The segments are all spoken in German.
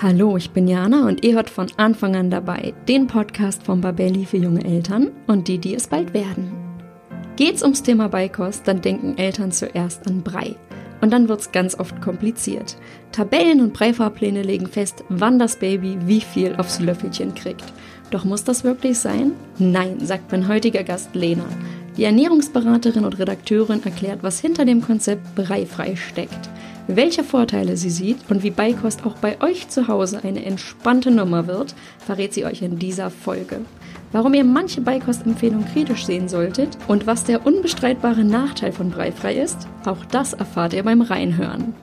Hallo, ich bin Jana und ihr hört von Anfang an dabei, den Podcast von Babeli für junge Eltern und die es bald werden. Geht's ums Thema Beikost, dann denken Eltern zuerst an Brei. Und dann wird's ganz oft kompliziert. Tabellen und Breifahrpläne legen fest, wann das Baby wie viel aufs Löffelchen kriegt. Doch muss das wirklich sein? Nein, sagt mein heutiger Gast Lena. Die Ernährungsberaterin und Redakteurin erklärt, was hinter dem Konzept Breifrei steckt, welche Vorteile sie sieht und wie Beikost auch bei euch zu Hause eine entspannte Nummer wird, verrät sie euch in dieser Folge. Warum ihr manche Beikostempfehlungen kritisch sehen solltet und was der unbestreitbare Nachteil von Breifrei ist, auch das erfahrt ihr beim Reinhören.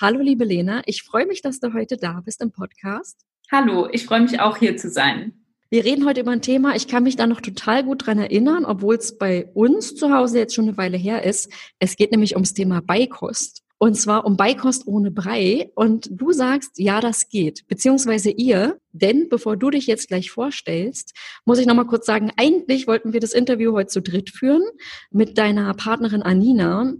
Hallo liebe Lena, ich freue mich, dass du heute da bist im Podcast. Hallo, ich freue mich auch hier zu sein. Wir reden heute über ein Thema, ich kann mich da noch total gut dran erinnern, obwohl es bei uns zu Hause jetzt schon eine Weile her ist. Es geht nämlich ums Thema Beikost. Und zwar um Beikost ohne Brei. Und du sagst, ja, das geht. Beziehungsweise ihr, denn bevor du dich jetzt gleich vorstellst, muss ich nochmal kurz sagen, eigentlich wollten wir das Interview heute zu dritt führen mit deiner Partnerin Anina.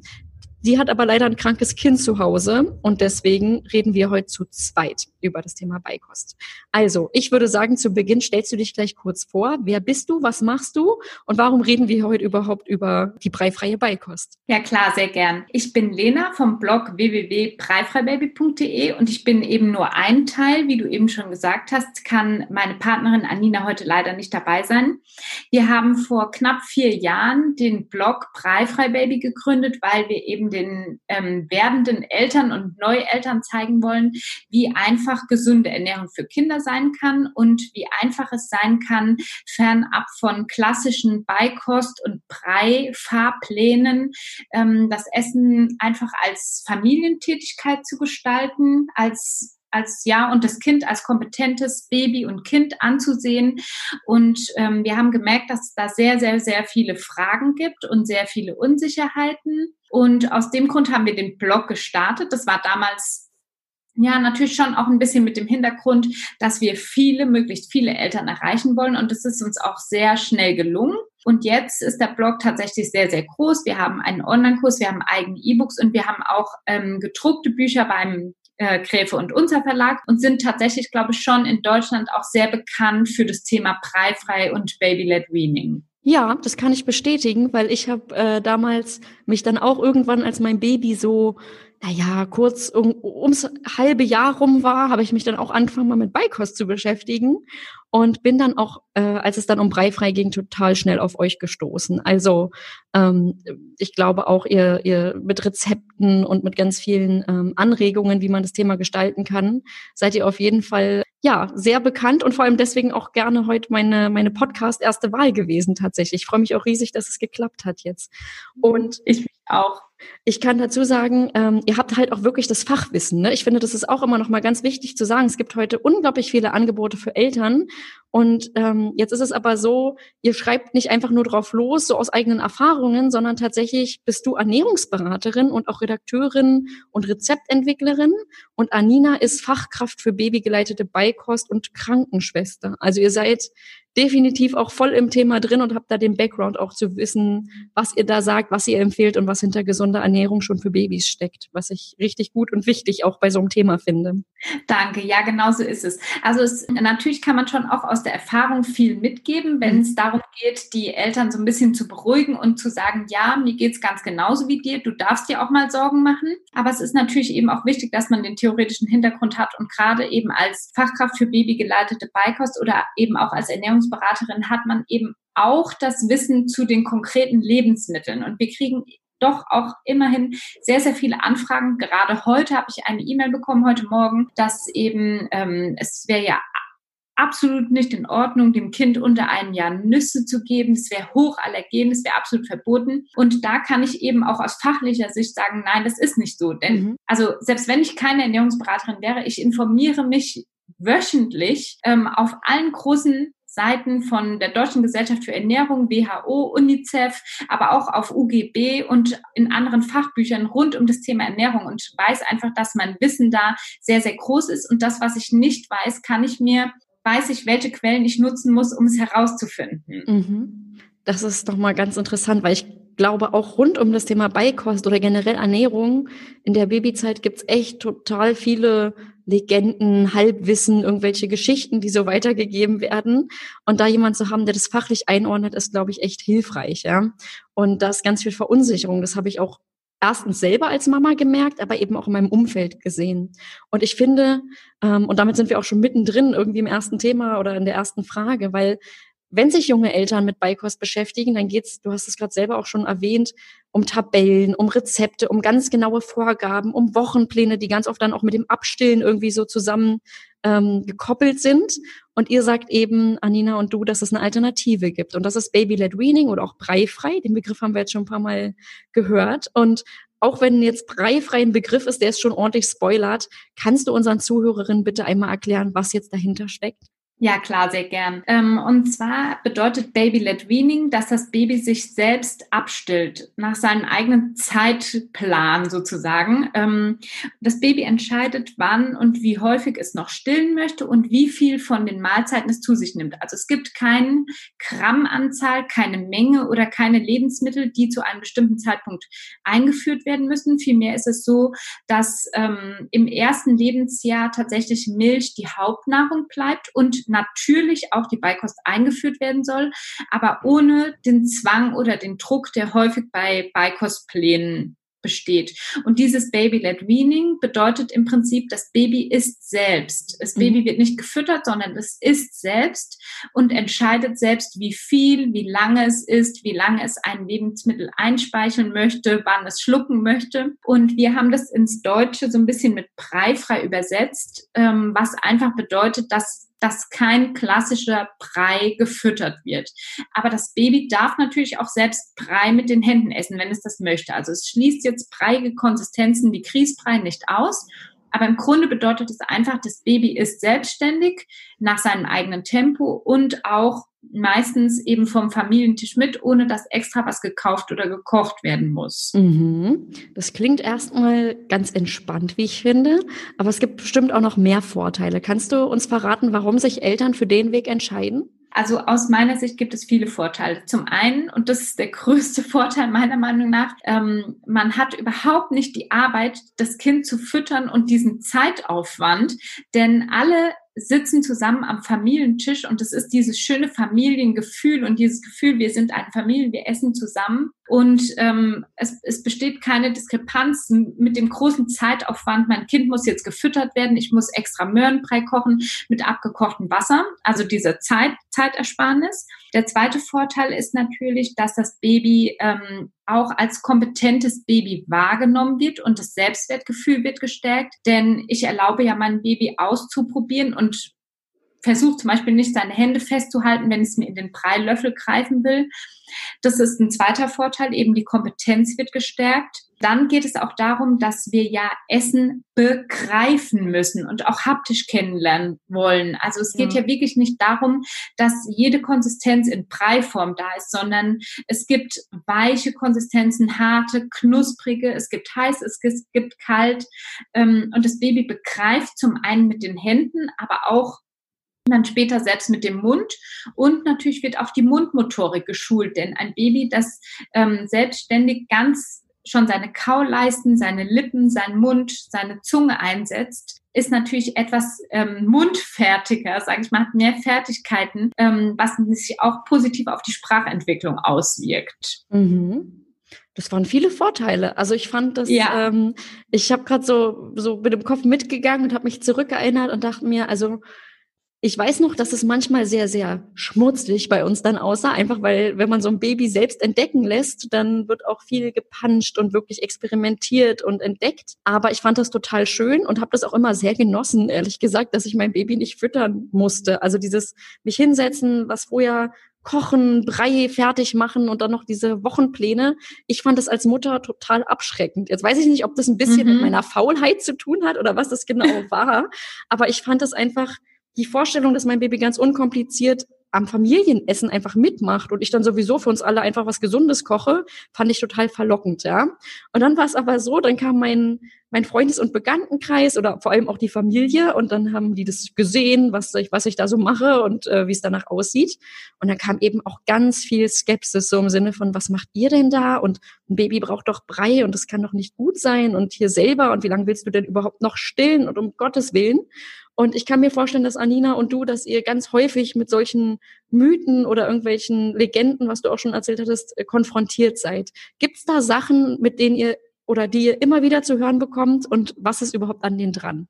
Die hat aber leider ein krankes Kind zu Hause und deswegen reden wir heute zu zweit über das Thema Beikost. Also, ich würde sagen, zu Beginn stellst du dich gleich kurz vor. Wer bist du, was machst du und warum reden wir heute überhaupt über die breifreie Beikost? Ja klar, sehr gern. Ich bin Lena vom Blog www.breifreibaby.de und ich bin eben nur ein Teil, wie du eben schon gesagt hast, kann meine Partnerin Anina heute leider nicht dabei sein. Wir haben vor knapp 4 Jahren den Blog Breifreibaby gegründet, weil wir eben den werdenden Eltern und Neueltern zeigen wollen, wie einfach gesunde Ernährung für Kinder sein kann und wie einfach es sein kann, fernab von klassischen Beikost- und Brei-Fahrplänen das Essen einfach als Familientätigkeit zu gestalten, und das Kind als kompetentes Baby und Kind anzusehen. Und wir haben gemerkt, dass es da sehr, sehr, sehr viele Fragen gibt und sehr viele Unsicherheiten. Und aus dem Grund haben wir den Blog gestartet. Das war damals ja natürlich schon auch ein bisschen mit dem Hintergrund, dass wir möglichst viele Eltern erreichen wollen. Und das ist uns auch sehr schnell gelungen. Und jetzt ist der Blog tatsächlich sehr, sehr groß. Wir haben einen Online-Kurs, wir haben eigene E-Books und wir haben auch gedruckte Bücher beim Gräfe und Unser Verlag und sind tatsächlich, glaube ich, schon in Deutschland auch sehr bekannt für das Thema Breifrei und Baby-led Weaning. Ja, das kann ich bestätigen, weil ich habe damals mich dann auch irgendwann, als mein Baby so, kurz ums halbe Jahr rum war, habe ich mich dann auch angefangen, mal mit Beikost zu beschäftigen und bin dann auch, als es dann um Breifrei ging, total schnell auf euch gestoßen. Also ich glaube auch, ihr mit Rezepten und mit ganz vielen Anregungen, wie man das Thema gestalten kann, seid ihr auf jeden Fall ja sehr bekannt und vor allem deswegen auch gerne heute meine Podcast erste Wahl gewesen tatsächlich. Ich freue mich auch riesig, dass es geklappt hat jetzt. Und ich auch. Ich kann dazu sagen, ihr habt halt auch wirklich das Fachwissen, ne? Ich finde, das ist auch immer noch mal ganz wichtig zu sagen. Es gibt heute unglaublich viele Angebote für Eltern und jetzt ist es aber so, ihr schreibt nicht einfach nur drauf los, so aus eigenen Erfahrungen, sondern tatsächlich bist du Ernährungsberaterin und auch Redakteurin und Rezeptentwicklerin und Anina ist Fachkraft für babygeleitete Beikost und Krankenschwester. Also ihr seid definitiv auch voll im Thema drin und habt da den Background auch zu wissen, was ihr da sagt, was ihr empfiehlt und was hinter gesunder Ernährung schon für Babys steckt, was ich richtig gut und wichtig auch bei so einem Thema finde. Danke, ja, genau so ist es. Also natürlich kann man schon auch aus der Erfahrung viel mitgeben, wenn es darum geht, die Eltern so ein bisschen zu beruhigen und zu sagen, ja, mir geht es ganz genauso wie dir, du darfst dir auch mal Sorgen machen. Aber es ist natürlich eben auch wichtig, dass man den theoretischen Hintergrund hat und gerade eben als Fachkraft für babygeleitete Beikost oder eben auch als Ernährungsberaterin hat man eben auch das Wissen zu den konkreten Lebensmitteln. Und wir kriegen doch auch immerhin sehr, sehr viele Anfragen. Gerade heute habe ich eine E-Mail bekommen, heute Morgen, dass eben es wäre ja absolut nicht in Ordnung, dem Kind unter 1 Jahr Nüsse zu geben. Es wäre hochallergen, es wäre absolut verboten. Und da kann ich eben auch aus fachlicher Sicht sagen, nein, das ist nicht so. Denn also selbst wenn ich keine Ernährungsberaterin wäre, ich informiere mich wöchentlich auf allen großen Seiten von der Deutschen Gesellschaft für Ernährung, WHO, UNICEF, aber auch auf UGB und in anderen Fachbüchern rund um das Thema Ernährung und weiß einfach, dass mein Wissen da sehr, sehr groß ist und das, was ich nicht weiß, weiß ich, welche Quellen ich nutzen muss, um es herauszufinden. Das ist doch mal ganz interessant, weil ich glaube, auch rund um das Thema Beikost oder generell Ernährung in der Babyzeit gibt's echt total viele Legenden, Halbwissen, irgendwelche Geschichten, die so weitergegeben werden. Und da jemand zu haben, der das fachlich einordnet, ist, glaube ich, echt hilfreich. Ja? Und da ist ganz viel Verunsicherung. Das habe ich auch erstens selber als Mama gemerkt, aber eben auch in meinem Umfeld gesehen. Und ich finde, und damit sind wir auch schon mittendrin irgendwie im ersten Thema oder in der ersten Frage, weil wenn sich junge Eltern mit Beikost beschäftigen, dann geht's, du hast es gerade selber auch schon erwähnt, um Tabellen, um Rezepte, um ganz genaue Vorgaben, um Wochenpläne, die ganz oft dann auch mit dem Abstillen irgendwie so zusammen gekoppelt sind. Und ihr sagt eben, Anina und du, dass es eine Alternative gibt. Und das ist Baby-led Weaning oder auch Breifrei. Den Begriff haben wir jetzt schon ein paar Mal gehört. Und auch wenn jetzt Breifrei ein Begriff ist, der ist schon ordentlich spoilert, kannst du unseren Zuhörerinnen bitte einmal erklären, was jetzt dahinter steckt? Ja, klar, sehr gern. Und zwar bedeutet Baby-led Weaning, dass das Baby sich selbst abstillt, nach seinem eigenen Zeitplan sozusagen. Das Baby entscheidet, wann und wie häufig es noch stillen möchte und wie viel von den Mahlzeiten es zu sich nimmt. Also es gibt keine Grammanzahl, keine Menge oder keine Lebensmittel, die zu einem bestimmten Zeitpunkt eingeführt werden müssen. Vielmehr ist es so, dass im ersten Lebensjahr tatsächlich Milch die Hauptnahrung bleibt und natürlich auch die Beikost eingeführt werden soll, aber ohne den Zwang oder den Druck, der häufig bei Beikostplänen besteht. Und dieses Baby-led Weaning bedeutet im Prinzip, das Baby isst selbst. Das Baby wird nicht gefüttert, sondern es isst selbst und entscheidet selbst, wie viel, wie lange es isst, wie lange es ein Lebensmittel einspeicheln möchte, wann es schlucken möchte. Und wir haben das ins Deutsche so ein bisschen mit Breifrei übersetzt, was einfach bedeutet, dass kein klassischer Brei gefüttert wird. Aber das Baby darf natürlich auch selbst Brei mit den Händen essen, wenn es das möchte. Also es schließt jetzt breiige Konsistenzen wie Grießbrei nicht aus. Aber im Grunde bedeutet es einfach, das Baby ist selbstständig nach seinem eigenen Tempo und auch meistens eben vom Familientisch mit, ohne dass extra was gekauft oder gekocht werden muss. Mhm. Das klingt erstmal ganz entspannt, wie ich finde, aber es gibt bestimmt auch noch mehr Vorteile. Kannst du uns verraten, warum sich Eltern für den Weg entscheiden? Also aus meiner Sicht gibt es viele Vorteile. Zum einen, und das ist der größte Vorteil meiner Meinung nach, man hat überhaupt nicht die Arbeit, das Kind zu füttern und diesen Zeitaufwand, denn alle sitzen zusammen am Familientisch und es ist dieses schöne Familiengefühl und dieses Gefühl, wir sind eine Familie, wir essen zusammen und es besteht keine Diskrepanz mit dem großen Zeitaufwand, mein Kind muss jetzt gefüttert werden, ich muss extra Möhrenbrei kochen mit abgekochtem Wasser, also dieser Zeitersparnis. Der zweite Vorteil ist natürlich, dass das Baby auch als kompetentes Baby wahrgenommen wird und das Selbstwertgefühl wird gestärkt, denn ich erlaube ja meinem Baby auszuprobieren und versuche zum Beispiel nicht seine Hände festzuhalten, wenn es mir in den Breilöffel greifen will. Das ist ein zweiter Vorteil, eben die Kompetenz wird gestärkt. Dann geht es auch darum, dass wir ja Essen begreifen müssen und auch haptisch kennenlernen wollen. Also es geht ja wirklich nicht darum, dass jede Konsistenz in Breiform da ist, sondern es gibt weiche Konsistenzen, harte, knusprige, es gibt heiß, es gibt kalt. Und das Baby begreift zum einen mit den Händen, aber auch dann später selbst mit dem Mund und natürlich wird auch die Mundmotorik geschult, denn ein Baby, das selbstständig ganz schon seine Kauleisten, seine Lippen, seinen Mund, seine Zunge einsetzt, ist natürlich etwas mundfertiger, sage ich mal, hat mehr Fertigkeiten, was sich auch positiv auf die Sprachentwicklung auswirkt. Mhm. Das waren viele Vorteile. Also ich fand das, ja. Ich habe gerade so mit dem Kopf mitgegangen und habe mich zurückgeerinnert und dachte mir, also ich weiß noch, dass es manchmal sehr, sehr schmutzig bei uns dann aussah, einfach weil, wenn man so ein Baby selbst entdecken lässt, dann wird auch viel gepanscht und wirklich experimentiert und entdeckt. Aber ich fand das total schön und habe das auch immer sehr genossen, ehrlich gesagt, dass ich mein Baby nicht füttern musste. Also dieses mich hinsetzen, was vorher kochen, Brei fertig machen und dann noch diese Wochenpläne. Ich fand das als Mutter total abschreckend. Jetzt weiß ich nicht, ob das ein bisschen mit meiner Faulheit zu tun hat oder was das genau war, aber ich fand das einfach die Vorstellung, dass mein Baby ganz unkompliziert am Familienessen einfach mitmacht und ich dann sowieso für uns alle einfach was Gesundes koche, fand ich total verlockend, ja. Und dann war es aber so, dann kam mein Freundes- und Bekanntenkreis oder vor allem auch die Familie und dann haben die das gesehen, was ich da so mache und wie es danach aussieht. Und dann kam eben auch ganz viel Skepsis, so im Sinne von, was macht ihr denn da? Und ein Baby braucht doch Brei und das kann doch nicht gut sein und hier selber und wie lange willst du denn überhaupt noch stillen und um Gottes Willen. Und ich kann mir vorstellen, dass Anina und du, dass ihr ganz häufig mit solchen Mythen oder irgendwelchen Legenden, was du auch schon erzählt hattest, konfrontiert seid. Gibt's da Sachen, mit denen ihr oder die ihr immer wieder zu hören bekommt und was ist überhaupt an denen dran?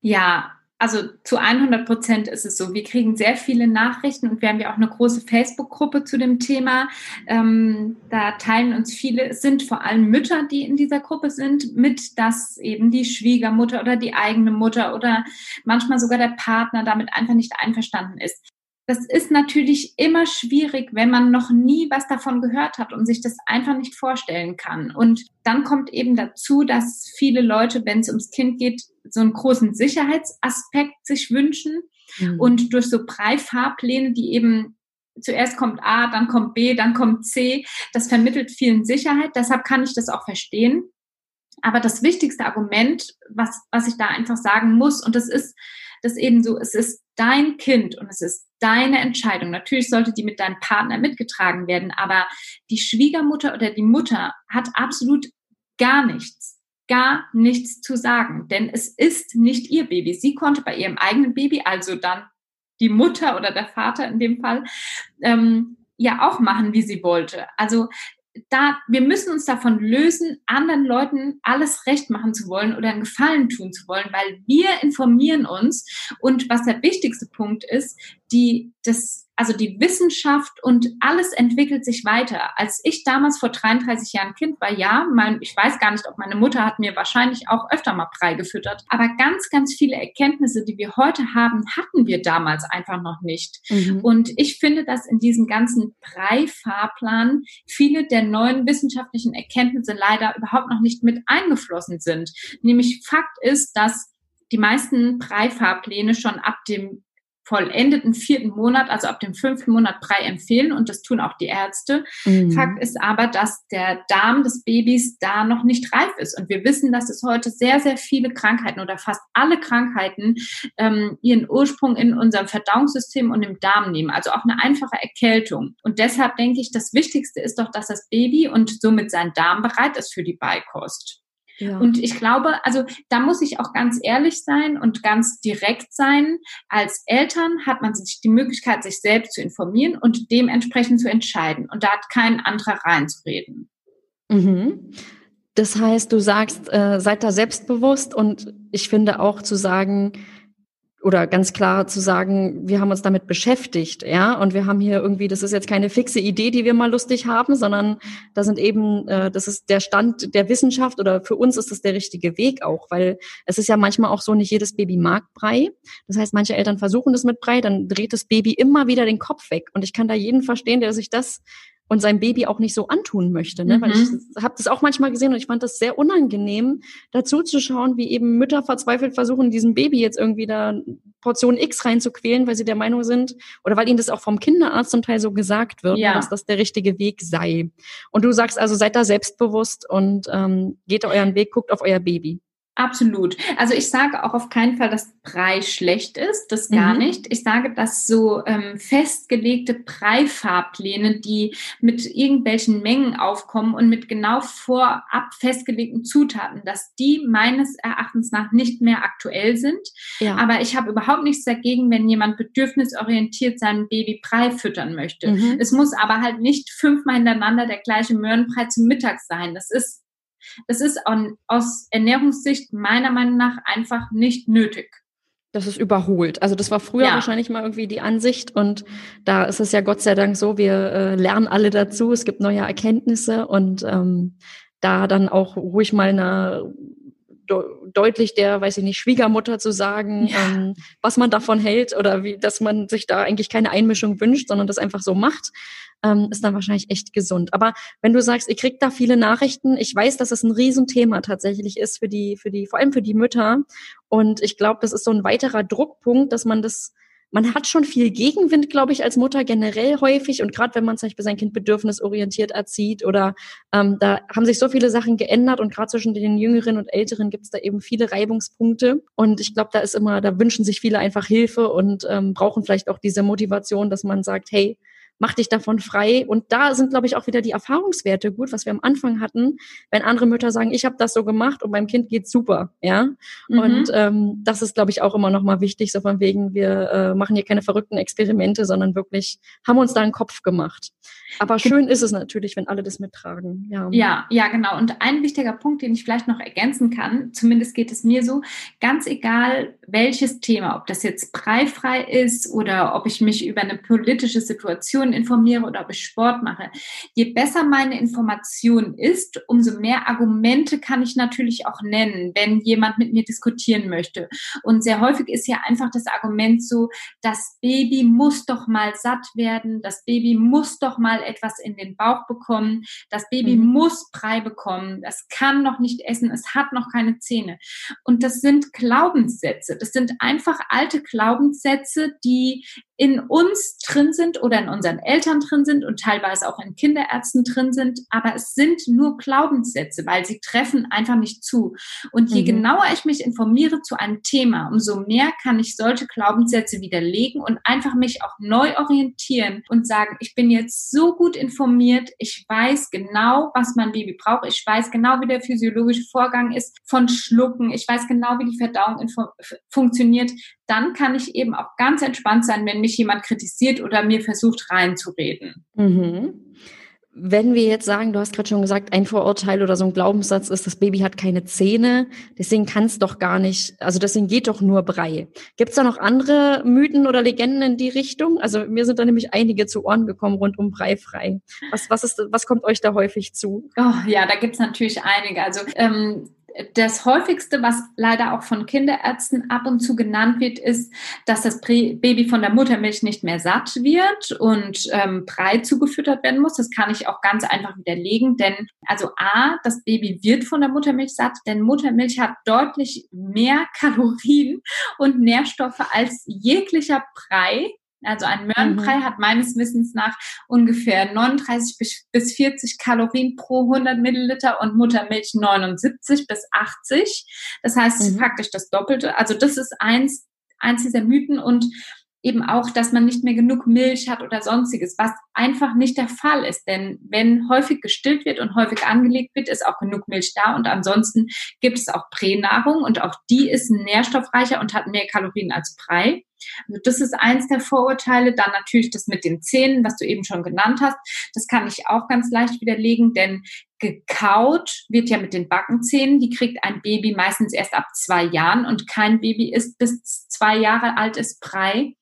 Ja, also zu 100% ist es so. Wir kriegen sehr viele Nachrichten und wir haben ja auch eine große Facebook-Gruppe zu dem Thema. Da teilen uns viele, es sind vor allem Mütter, die in dieser Gruppe sind, mit, dass eben die Schwiegermutter oder die eigene Mutter oder manchmal sogar der Partner damit einfach nicht einverstanden ist. Das ist natürlich immer schwierig, wenn man noch nie was davon gehört hat und sich das einfach nicht vorstellen kann. Und dann kommt eben dazu, dass viele Leute, wenn es ums Kind geht, so einen großen Sicherheitsaspekt sich wünschen. Mhm. Und durch so Breifahrpläne, die eben zuerst kommt A, dann kommt B, dann kommt C, das vermittelt vielen Sicherheit. Deshalb kann ich das auch verstehen. Aber das wichtigste Argument, was ich da einfach sagen muss, und das ist, das eben so, es ist dein Kind und es ist deine Entscheidung. Natürlich sollte die mit deinem Partner mitgetragen werden, aber die Schwiegermutter oder die Mutter hat absolut gar nichts zu sagen, denn es ist nicht ihr Baby. Sie konnte bei ihrem eigenen Baby, also dann die Mutter oder der Vater in dem Fall, ja auch machen, wie sie wollte. Also wir müssen uns davon lösen, anderen Leuten alles recht machen zu wollen oder einen Gefallen tun zu wollen, weil wir informieren uns. Und was der wichtigste Punkt ist, die Wissenschaft und alles entwickelt sich weiter. Als ich damals vor 33 Jahren Kind war, ich weiß gar nicht, ob meine Mutter hat mir wahrscheinlich auch öfter mal Brei gefüttert. Aber ganz, ganz viele Erkenntnisse, die wir heute haben, hatten wir damals einfach noch nicht. Mhm. Und ich finde, dass in diesem ganzen Brei-Fahrplan viele der neuen wissenschaftlichen Erkenntnisse leider überhaupt noch nicht mit eingeflossen sind. Nämlich Fakt ist, dass die meisten Brei-Fahrpläne schon ab dem vollendeten 4. Monat, also ab dem 5. Monat Brei empfehlen und das tun auch die Ärzte. Mhm. Fakt ist aber, dass der Darm des Babys da noch nicht reif ist und wir wissen, dass es heute sehr, sehr viele Krankheiten oder fast alle Krankheiten ihren Ursprung in unserem Verdauungssystem und im Darm nehmen, also auch eine einfache Erkältung. Und deshalb denke ich, das Wichtigste ist doch, dass das Baby und somit sein Darm bereit ist für die Beikost. Ja. Und ich glaube, also da muss ich auch ganz ehrlich sein und ganz direkt sein. Als Eltern hat man sich die Möglichkeit, sich selbst zu informieren und dementsprechend zu entscheiden. Und da hat kein anderer reinzureden. Mhm. Das heißt, du sagst, seid da selbstbewusst und ich finde auch zu sagen, oder ganz klar zu sagen, wir haben uns damit beschäftigt, ja, und wir haben hier irgendwie, das ist jetzt keine fixe Idee, die wir mal lustig haben, sondern da sind eben, das ist der Stand der Wissenschaft oder für uns ist das der richtige Weg auch, weil es ist ja manchmal auch so, nicht jedes Baby mag Brei, das heißt, manche Eltern versuchen das mit Brei, dann dreht das Baby immer wieder den Kopf weg und ich kann da jeden verstehen, der sich das und sein Baby auch nicht so antun möchte, ne? Mhm. Weil ich habe das auch manchmal gesehen und ich fand das sehr unangenehm, dazu zu schauen, wie eben Mütter verzweifelt versuchen, diesem Baby jetzt irgendwie da Portion X reinzuquälen, weil sie der Meinung sind oder weil ihnen das auch vom Kinderarzt zum Teil so gesagt wird, ja, dass das der richtige Weg sei. Und du sagst also, seid da selbstbewusst und geht euren Weg, guckt auf euer Baby. Absolut. Also ich sage auch auf keinen Fall, dass Brei schlecht ist, das gar nicht. Ich sage, dass so festgelegte Breifahrpläne, die mit irgendwelchen Mengen aufkommen und mit genau vorab festgelegten Zutaten, dass die meines Erachtens nach nicht mehr aktuell sind. Ja. Aber ich habe überhaupt nichts dagegen, wenn jemand bedürfnisorientiert seinem Baby Brei füttern möchte. Mhm. Es muss aber halt nicht 5-mal hintereinander der gleiche Möhrenbrei zum Mittag sein. Das ist aus Ernährungssicht meiner Meinung nach einfach nicht nötig. Das ist überholt. Also das war früher wahrscheinlich mal irgendwie die Ansicht und da ist es ja Gott sei Dank so, wir lernen alle dazu, es gibt neue Erkenntnisse und da dann auch ruhig mal eine deutlich der, Schwiegermutter zu sagen, was man davon hält oder wie, dass man sich da eigentlich keine Einmischung wünscht, sondern das einfach so macht, ist dann wahrscheinlich echt gesund. Aber wenn du sagst, ihr kriegt da viele Nachrichten, ich weiß, dass es ein Riesenthema tatsächlich ist vor allem für die Mütter. Und ich glaube, das ist so ein weiterer Druckpunkt, dass man das man hat schon viel Gegenwind, glaube ich, als Mutter generell häufig. Und gerade wenn man zum Beispiel sein Kind bedürfnisorientiert erzieht oder da haben sich so viele Sachen geändert und gerade zwischen den Jüngeren und Älteren gibt es da eben viele Reibungspunkte. Und ich glaube, da wünschen sich viele einfach Hilfe und brauchen vielleicht auch diese Motivation, dass man sagt, hey, mach dich davon frei. Und da sind, glaube ich, auch wieder die Erfahrungswerte gut, was wir am Anfang hatten, wenn andere Mütter sagen, ich habe das so gemacht und meinem Kind geht's super, ja. Mhm. Und das ist, glaube ich, auch immer nochmal wichtig, so von wegen, wir machen hier keine verrückten Experimente, sondern wirklich haben uns da einen Kopf gemacht. Aber schön ist es natürlich, wenn alle das mittragen. Ja, genau. Und ein wichtiger Punkt, den ich vielleicht noch ergänzen kann, zumindest geht es mir so, ganz egal welches Thema, ob das jetzt breifrei ist oder ob ich mich über eine politische Situation informiere oder ob ich Sport mache. Je besser meine Information ist, umso mehr Argumente kann ich natürlich auch nennen, wenn jemand mit mir diskutieren möchte. Und sehr häufig ist ja einfach das Argument so, das Baby muss doch mal satt werden, das Baby muss doch mal etwas in den Bauch bekommen, das Baby muss Brei bekommen, das kann noch nicht essen, es hat noch keine Zähne. Und das sind Glaubenssätze. Das sind einfach alte Glaubenssätze, die in uns drin sind oder in unseren Eltern drin sind und teilweise auch in Kinderärzten drin sind, aber es sind nur Glaubenssätze, weil sie treffen einfach nicht zu. Und je genauer ich mich informiere zu einem Thema, umso mehr kann ich solche Glaubenssätze widerlegen und einfach mich auch neu orientieren und sagen, ich bin jetzt so gut informiert, ich weiß genau, was mein Baby braucht, ich weiß genau, wie der physiologische Vorgang ist von Schlucken, ich weiß genau, wie die Verdauung funktioniert. Dann kann ich eben auch ganz entspannt sein, wenn mich jemand kritisiert oder mir versucht reinzureden. Mhm. Wenn wir jetzt sagen, du hast gerade schon gesagt, ein Vorurteil oder so ein Glaubenssatz ist, das Baby hat keine Zähne, deswegen kann es doch gar nicht, also deswegen geht doch nur Brei. Gibt es da noch andere Mythen oder Legenden in die Richtung? Also mir sind da nämlich einige zu Ohren gekommen rund um Breifrei. Was kommt euch da häufig zu? Oh, ja, da gibt es natürlich einige. Also das häufigste, was leider auch von Kinderärzten ab und zu genannt wird, ist, dass das Baby von der Muttermilch nicht mehr satt wird und Brei zugefüttert werden muss. Das kann ich auch ganz einfach widerlegen, denn also A, das Baby wird von der Muttermilch satt, denn Muttermilch hat deutlich mehr Kalorien und Nährstoffe als jeglicher Brei. Also ein Möhrenbrei hat meines Wissens nach ungefähr 39 bis 40 Kalorien pro 100 Milliliter und Muttermilch 79 bis 80. Das heißt praktisch das Doppelte. Also das ist eins dieser Mythen und eben auch, dass man nicht mehr genug Milch hat oder Sonstiges, was einfach nicht der Fall ist. Denn wenn häufig gestillt wird und häufig angelegt wird, ist auch genug Milch da. Und ansonsten gibt es auch Pränahrung und auch die ist nährstoffreicher und hat mehr Kalorien als Brei. Also das ist eins der Vorurteile. Dann natürlich das mit den Zähnen, was du eben schon genannt hast. Das kann ich auch ganz leicht widerlegen, denn gekaut wird ja mit den Backenzähnen. Die kriegt ein Baby meistens erst ab 2 Jahren und kein Baby isst bis 2 Jahre alt ist Brei.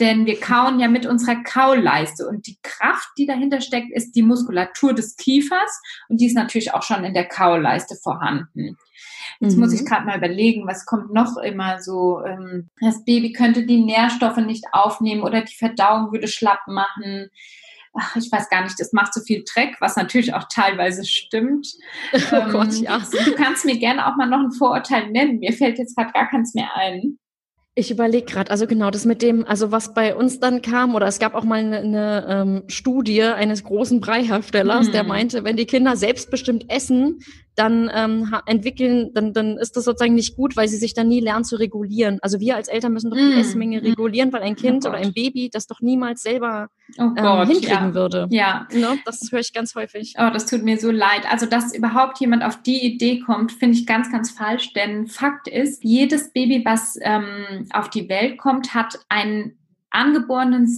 Denn wir kauen ja mit unserer Kauleiste und die Kraft, die dahinter steckt, ist die Muskulatur des Kiefers und die ist natürlich auch schon in der Kauleiste vorhanden. Jetzt muss ich gerade mal überlegen, was kommt noch immer so, das Baby könnte die Nährstoffe nicht aufnehmen oder die Verdauung würde schlapp machen. Ach, ich weiß gar nicht, das macht so viel Dreck, was natürlich auch teilweise stimmt. Oh Gott, ja. Du kannst mir gerne auch mal noch ein Vorurteil nennen, mir fällt jetzt gerade gar keins mehr ein. Ich überlege gerade, also genau das mit dem, also was bei uns dann kam, oder es gab auch mal eine Studie eines großen Breiherstellers, der meinte, wenn die Kinder selbstbestimmt essen, dann entwickeln, dann ist das sozusagen nicht gut, weil sie sich dann nie lernen zu regulieren. Also wir als Eltern müssen doch die Essmenge regulieren, weil ein Kind oder ein Baby das doch niemals selber hinkriegen würde. Ja. Ne? Das höre ich ganz häufig. Oh, das tut mir so leid. Also dass überhaupt jemand auf die Idee kommt, finde ich ganz, ganz falsch, denn Fakt ist, jedes Baby, was auf die Welt kommt, hat einen angeborenen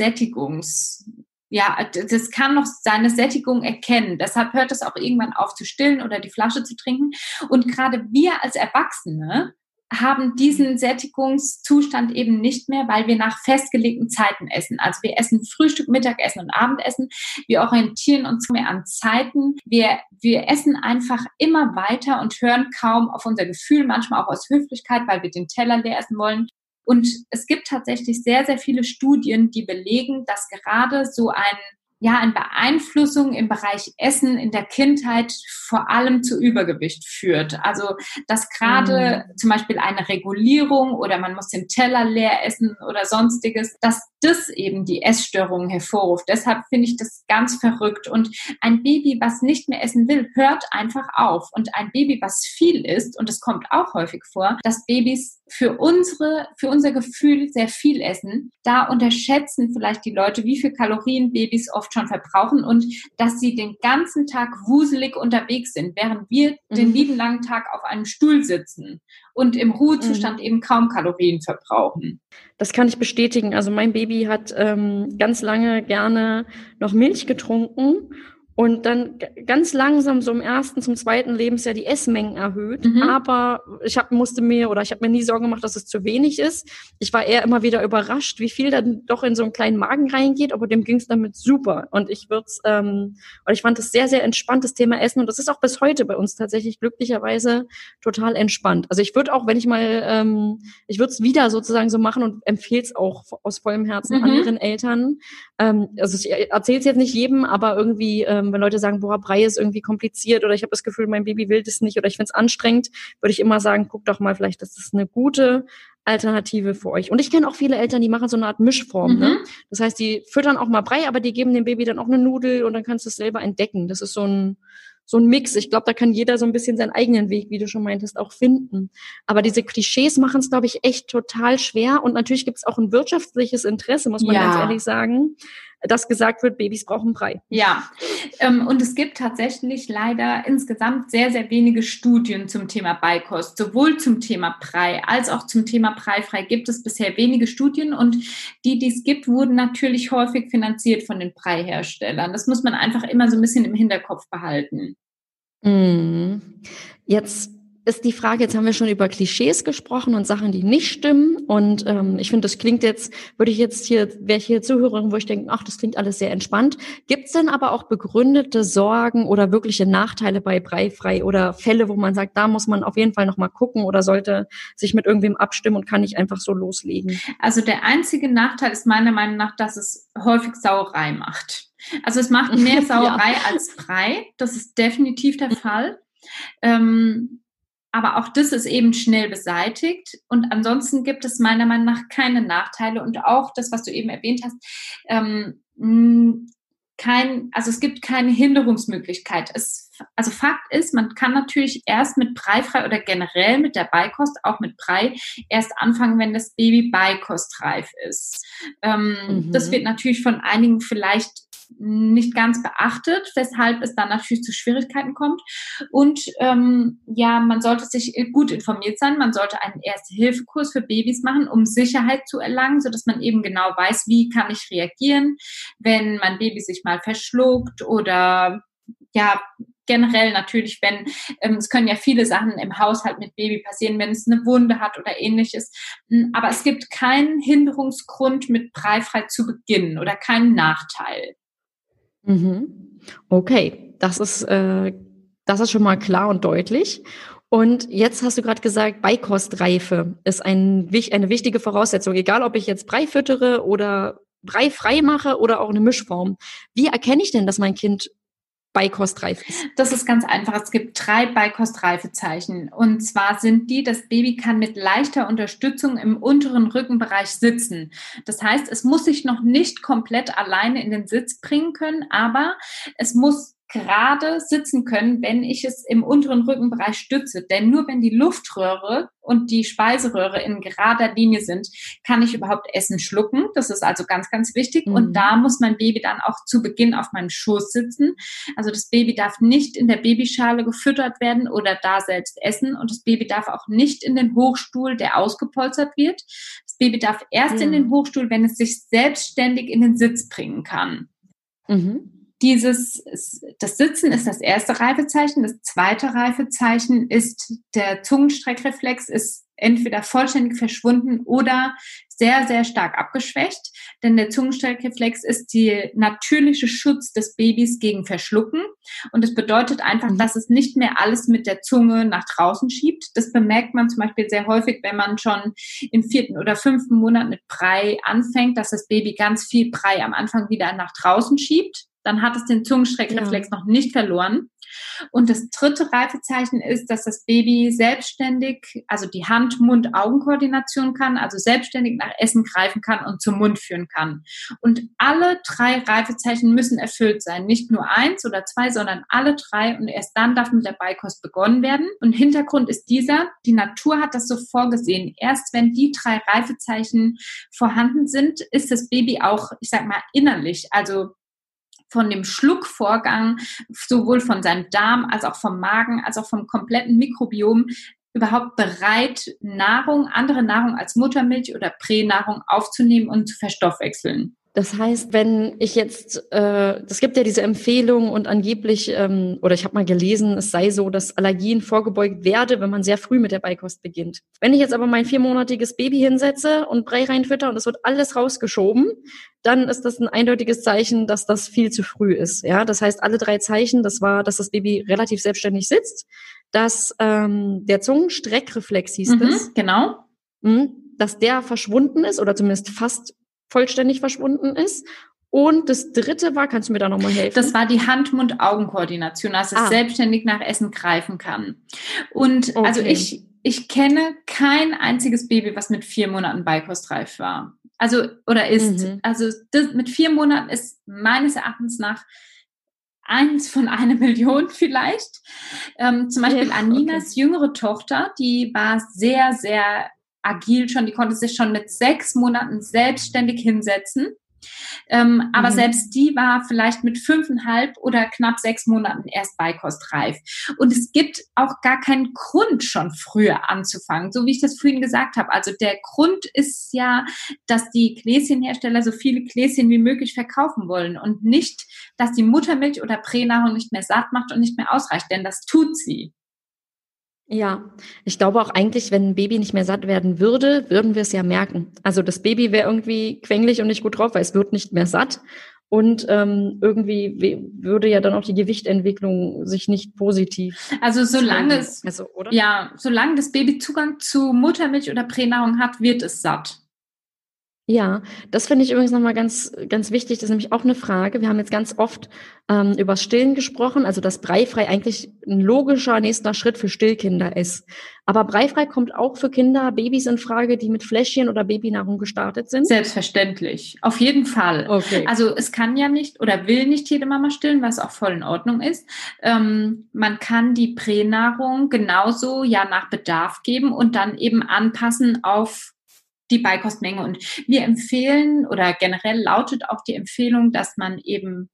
das kann noch seine Sättigung erkennen. Deshalb hört es auch irgendwann auf zu stillen oder die Flasche zu trinken. Und gerade wir als Erwachsene haben diesen Sättigungszustand eben nicht mehr, weil wir nach festgelegten Zeiten essen. Also wir essen Frühstück, Mittagessen und Abendessen. Wir orientieren uns mehr an Zeiten. Wir essen einfach immer weiter und hören kaum auf unser Gefühl, manchmal auch aus Höflichkeit, weil wir den Teller leer essen wollen. Und es gibt tatsächlich sehr, sehr viele Studien, die belegen, dass gerade so ein ja, an Beeinflussung im Bereich Essen in der Kindheit vor allem zu Übergewicht führt. Also, dass gerade zum Beispiel eine Regulierung oder man muss den Teller leer essen oder sonstiges, dass das eben die Essstörungen hervorruft. Deshalb finde ich das ganz verrückt. Und ein Baby, was nicht mehr essen will, hört einfach auf. Und ein Baby, was viel isst, und das kommt auch häufig vor, dass Babys für unser Gefühl sehr viel essen. Da unterschätzen vielleicht die Leute, wie viel Kalorien Babys oft schon verbrauchen und dass sie den ganzen Tag wuselig unterwegs sind, während wir den lieben langen Tag auf einem Stuhl sitzen und im Ruhezustand eben kaum Kalorien verbrauchen. Das kann ich bestätigen. Also mein Baby hat ganz lange gerne noch Milch getrunken und dann ganz langsam so im ersten, zum zweiten Lebensjahr die Essmengen erhöht. Aber ich habe mir nie Sorgen gemacht, dass es zu wenig ist. Ich war eher immer wieder überrascht, wie viel dann doch in so einen kleinen Magen reingeht. Aber dem ging es damit super. Und ich fand das sehr, sehr entspannt, das Thema Essen. Und das ist auch bis heute bei uns tatsächlich glücklicherweise total entspannt. Also ich würde auch, wenn ich mal, ich würde es wieder sozusagen so machen und empfehle es auch aus vollem Herzen anderen Eltern. Also ich erzähle es jetzt nicht jedem, aber irgendwie wenn Leute sagen, boah, Brei ist irgendwie kompliziert oder ich habe das Gefühl, mein Baby will das nicht oder ich finde es anstrengend, würde ich immer sagen, guck doch mal, vielleicht das ist eine gute Alternative für euch. Und ich kenne auch viele Eltern, die machen so eine Art Mischform. Ne? Das heißt, die füttern auch mal Brei, aber die geben dem Baby dann auch eine Nudel und dann kannst du es selber entdecken. Das ist so ein Mix. Ich glaube, da kann jeder so ein bisschen seinen eigenen Weg, wie du schon meintest, auch finden. Aber diese Klischees machen es, glaube ich, echt total schwer. Und natürlich gibt es auch ein wirtschaftliches Interesse, muss man ganz ehrlich sagen, dass gesagt wird, Babys brauchen Brei. Ja, und es gibt tatsächlich leider insgesamt sehr, sehr wenige Studien zum Thema Beikost. Sowohl zum Thema Brei als auch zum Thema Breifrei gibt es bisher wenige Studien. Und die, die es gibt, wurden natürlich häufig finanziert von den Breiherstellern. Das muss man einfach immer so ein bisschen im Hinterkopf behalten. Jetzt ist die Frage, jetzt haben wir schon über Klischees gesprochen und Sachen, die nicht stimmen. Und ich finde, das klingt jetzt, wäre ich hier Zuhörerin, wo ich denke, ach, das klingt alles sehr entspannt. Gibt es denn aber auch begründete Sorgen oder wirkliche Nachteile bei Breifrei oder Fälle, wo man sagt, da muss man auf jeden Fall nochmal gucken oder sollte sich mit irgendwem abstimmen und kann nicht einfach so loslegen? Also der einzige Nachteil ist meiner Meinung nach, dass es häufig Sauerei macht. Also es macht mehr Sauerei als Brei. Das ist definitiv der Fall. Aber auch das ist eben schnell beseitigt und ansonsten gibt es meiner Meinung nach keine Nachteile und auch das, was du eben erwähnt hast, es gibt keine Hinderungsmöglichkeit. Also Fakt ist, man kann natürlich erst mit Breifrei oder generell mit der Beikost, auch mit Brei, erst anfangen, wenn das Baby beikostreif ist. Das wird natürlich von einigen vielleicht nicht ganz beachtet, weshalb es dann natürlich zu Schwierigkeiten kommt. Und man sollte sich gut informiert sein. Man sollte einen Erste-Hilfe-Kurs für Babys machen, um Sicherheit zu erlangen, sodass man eben genau weiß, wie kann ich reagieren, wenn mein Baby sich mal verschluckt oder generell natürlich, wenn es können ja viele Sachen im Haushalt mit Baby passieren, wenn es eine Wunde hat oder ähnliches. Aber es gibt keinen Hinderungsgrund, mit Breifrei zu beginnen oder keinen Nachteil. Okay, das ist schon mal klar und deutlich. Und jetzt hast du gerade gesagt, Beikostreife ist eine wichtige Voraussetzung, egal ob ich jetzt Brei füttere oder Brei frei mache oder auch eine Mischform. Wie erkenne ich denn, dass mein Kind beikostreif ist? Das ist ganz einfach. Es gibt 3 Beikostreifezeichen. Und zwar sind die, das Baby kann mit leichter Unterstützung im unteren Rückenbereich sitzen. Das heißt, es muss sich noch nicht komplett alleine in den Sitz bringen können, aber es muss gerade sitzen können, wenn ich es im unteren Rückenbereich stütze. Denn nur wenn die Luftröhre und die Speiseröhre in gerader Linie sind, kann ich überhaupt Essen schlucken. Das ist also ganz, ganz wichtig. Und da muss mein Baby dann auch zu Beginn auf meinem Schoß sitzen. Also das Baby darf nicht in der Babyschale gefüttert werden oder da selbst essen. Und das Baby darf auch nicht in den Hochstuhl, der ausgepolstert wird. Das Baby darf erst in den Hochstuhl, wenn es sich selbstständig in den Sitz bringen kann. Das Sitzen ist das erste Reifezeichen. Das zweite Reifezeichen ist, der Zungenstreckreflex ist entweder vollständig verschwunden oder sehr, sehr stark abgeschwächt. Denn der Zungenstreckreflex ist der natürliche Schutz des Babys gegen Verschlucken. Und das bedeutet einfach, dass es nicht mehr alles mit der Zunge nach draußen schiebt. Das bemerkt man zum Beispiel sehr häufig, wenn man schon im 4. oder 5. Monat mit Brei anfängt, dass das Baby ganz viel Brei am Anfang wieder nach draußen schiebt. dann hat es den Zungenstreckreflex noch nicht verloren. Und das dritte Reifezeichen ist, dass das Baby selbstständig, also die Hand-Mund-Augen-Koordination kann, also selbstständig nach Essen greifen kann und zum Mund führen kann. Und alle drei Reifezeichen müssen erfüllt sein. Nicht nur eins oder zwei, sondern alle drei. Und erst dann darf mit der Beikost begonnen werden. Und Hintergrund ist dieser, die Natur hat das so vorgesehen. Erst wenn die drei Reifezeichen vorhanden sind, ist das Baby auch, ich sag mal, innerlich, also von dem Schluckvorgang, sowohl von seinem Darm als auch vom Magen, als auch vom kompletten Mikrobiom, überhaupt bereit, Nahrung, andere Nahrung als Muttermilch oder Pränahrung aufzunehmen und zu verstoffwechseln. Das heißt, wenn ich jetzt, es gibt ja diese Empfehlung und angeblich, oder ich habe mal gelesen, es sei so, dass Allergien vorgebeugt werde, wenn man sehr früh mit der Beikost beginnt. Wenn ich jetzt aber mein 4-monatiges Baby hinsetze und Brei reinfütter und es wird alles rausgeschoben, dann ist das ein eindeutiges Zeichen, dass das viel zu früh ist. Ja, das heißt, alle drei Zeichen, das war, dass das Baby relativ selbstständig sitzt, dass der Zungenstreckreflex hieß das. Genau. Dass der verschwunden ist oder zumindest fast vollständig verschwunden ist. Und das dritte war, kannst du mir da nochmal helfen? Das war die Hand-Mund-Augen-Koordination, dass es selbstständig nach Essen greifen kann. Und also ich kenne kein einziges Baby, was mit 4 Monaten beikostreif war. Also, oder ist. Also das mit 4 Monaten ist meines Erachtens nach 1 von 1 Million vielleicht. Zum Beispiel Aninas jüngere Tochter, die war sehr, sehr agil schon, die konnte sich schon mit 6 Monaten selbstständig hinsetzen. Aber selbst die war vielleicht mit 5,5 oder knapp 6 Monaten erst beikostreif. Und es gibt auch gar keinen Grund, schon früher anzufangen, so wie ich das vorhin gesagt habe. Also der Grund ist ja, dass die Gläschenhersteller so viele Gläschen wie möglich verkaufen wollen und nicht, dass die Muttermilch oder Pränahrung nicht mehr satt macht und nicht mehr ausreicht, denn das tut sie. Ja, ich glaube auch eigentlich, wenn ein Baby nicht mehr satt werden würde, würden wir es ja merken. Also das Baby wäre irgendwie quengelig und nicht gut drauf, weil es wird nicht mehr satt. Und irgendwie würde ja dann auch die Gewichtentwicklung sich nicht positiv. Also solange es, oder? Ja, solange das Baby Zugang zu Muttermilch oder Pränahrung hat, wird es satt. Ja, das finde ich übrigens nochmal ganz, ganz wichtig. Das ist nämlich auch eine Frage. Wir haben jetzt ganz oft über Stillen gesprochen, also dass Breifrei eigentlich ein logischer nächster Schritt für Stillkinder ist. Aber Breifrei kommt auch für Kinder, Babys in Frage, die mit Fläschchen oder Babynahrung gestartet sind? Selbstverständlich, auf jeden Fall. Okay. Also es kann ja nicht oder will nicht jede Mama stillen, was auch voll in Ordnung ist. Man kann die Pränahrung genauso ja nach Bedarf geben und dann eben anpassen auf die Beikostmenge. Und wir empfehlen oder generell lautet auch die Empfehlung, dass man eben,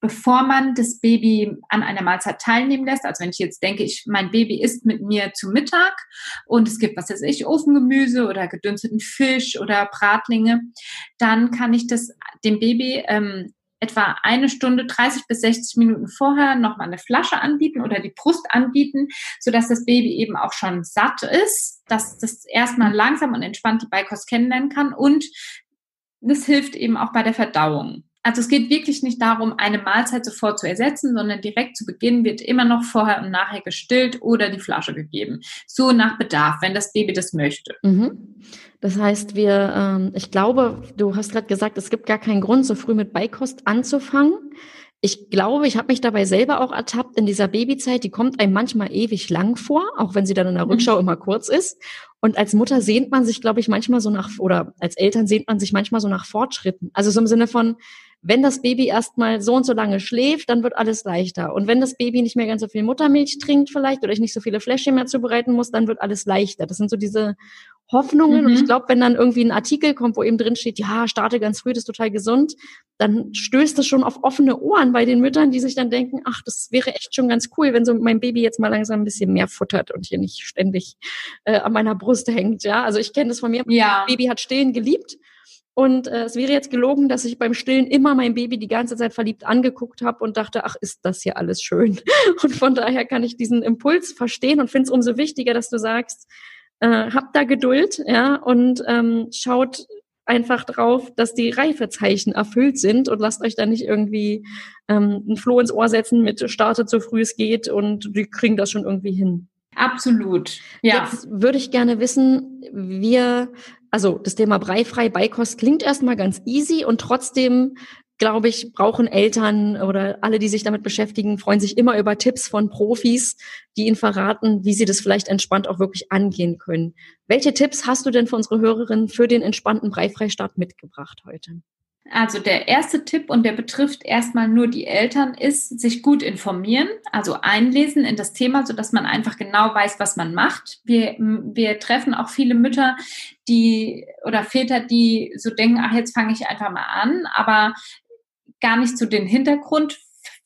bevor man das Baby an einer Mahlzeit teilnehmen lässt, also wenn ich jetzt denke, mein Baby isst mit mir zu Mittag und es gibt, was weiß ich, Ofengemüse oder gedünsteten Fisch oder Bratlinge, dann kann ich das dem Baby etwa 1 Stunde, 30 bis 60 Minuten vorher nochmal eine Flasche anbieten oder die Brust anbieten, sodass das Baby eben auch schon satt ist, dass das erstmal langsam und entspannt die Beikost kennenlernen kann und das hilft eben auch bei der Verdauung. Also es geht wirklich nicht darum, eine Mahlzeit sofort zu ersetzen, sondern direkt zu Beginn wird immer noch vorher und nachher gestillt oder die Flasche gegeben. So nach Bedarf, wenn das Baby das möchte. Mhm. Das heißt, ich glaube, du hast gerade gesagt, es gibt gar keinen Grund, so früh mit Beikost anzufangen. Ich glaube, ich habe mich dabei selber auch ertappt in dieser Babyzeit. Die kommt einem manchmal ewig lang vor, auch wenn sie dann in der Rückschau immer kurz ist. Und als Mutter sehnt man sich, glaube ich, manchmal so nach, oder als Eltern sehnt man sich manchmal so nach Fortschritten. Also so im Sinne von, wenn das Baby erstmal so und so lange schläft, dann wird alles leichter. Und wenn das Baby nicht mehr ganz so viel Muttermilch trinkt vielleicht oder ich nicht so viele Fläschchen mehr zubereiten muss, dann wird alles leichter. Das sind so diese Hoffnungen. Und ich glaube, wenn dann irgendwie ein Artikel kommt, wo eben drin steht, ja, starte ganz früh, das ist total gesund, dann stößt das schon auf offene Ohren bei den Müttern, die sich dann denken, ach, das wäre echt schon ganz cool, wenn so mein Baby jetzt mal langsam ein bisschen mehr futtert und hier nicht ständig an meiner Brust hängt. Ja, also ich kenne das von mir. Ja. Mein Baby hat Stillen geliebt. Und es wäre jetzt gelogen, dass ich beim Stillen immer mein Baby die ganze Zeit verliebt angeguckt habe und dachte, ach, ist das hier alles schön. Und von daher kann ich diesen Impuls verstehen und finde es umso wichtiger, dass du sagst, habt da Geduld, ja, und schaut einfach drauf, dass die Reifezeichen erfüllt sind und lasst euch da nicht irgendwie einen Floh ins Ohr setzen mit startet so früh es geht und die kriegen das schon irgendwie hin. Absolut, ja. Jetzt würde ich gerne wissen, das Thema Breifrei, Beikost klingt erstmal ganz easy und trotzdem glaube ich, brauchen Eltern oder alle, die sich damit beschäftigen, freuen sich immer über Tipps von Profis, die ihnen verraten, wie sie das vielleicht entspannt auch wirklich angehen können. Welche Tipps hast du denn für unsere Hörerinnen für den entspannten Breifreistart mitgebracht heute? Also der erste Tipp, und der betrifft erstmal nur die Eltern, ist, sich gut informieren, also einlesen in das Thema, sodass man einfach genau weiß, was man macht. Wir treffen auch viele Mütter, die oder Väter, die so denken, ach, jetzt fange ich einfach mal an, aber gar nicht zu den Hintergrund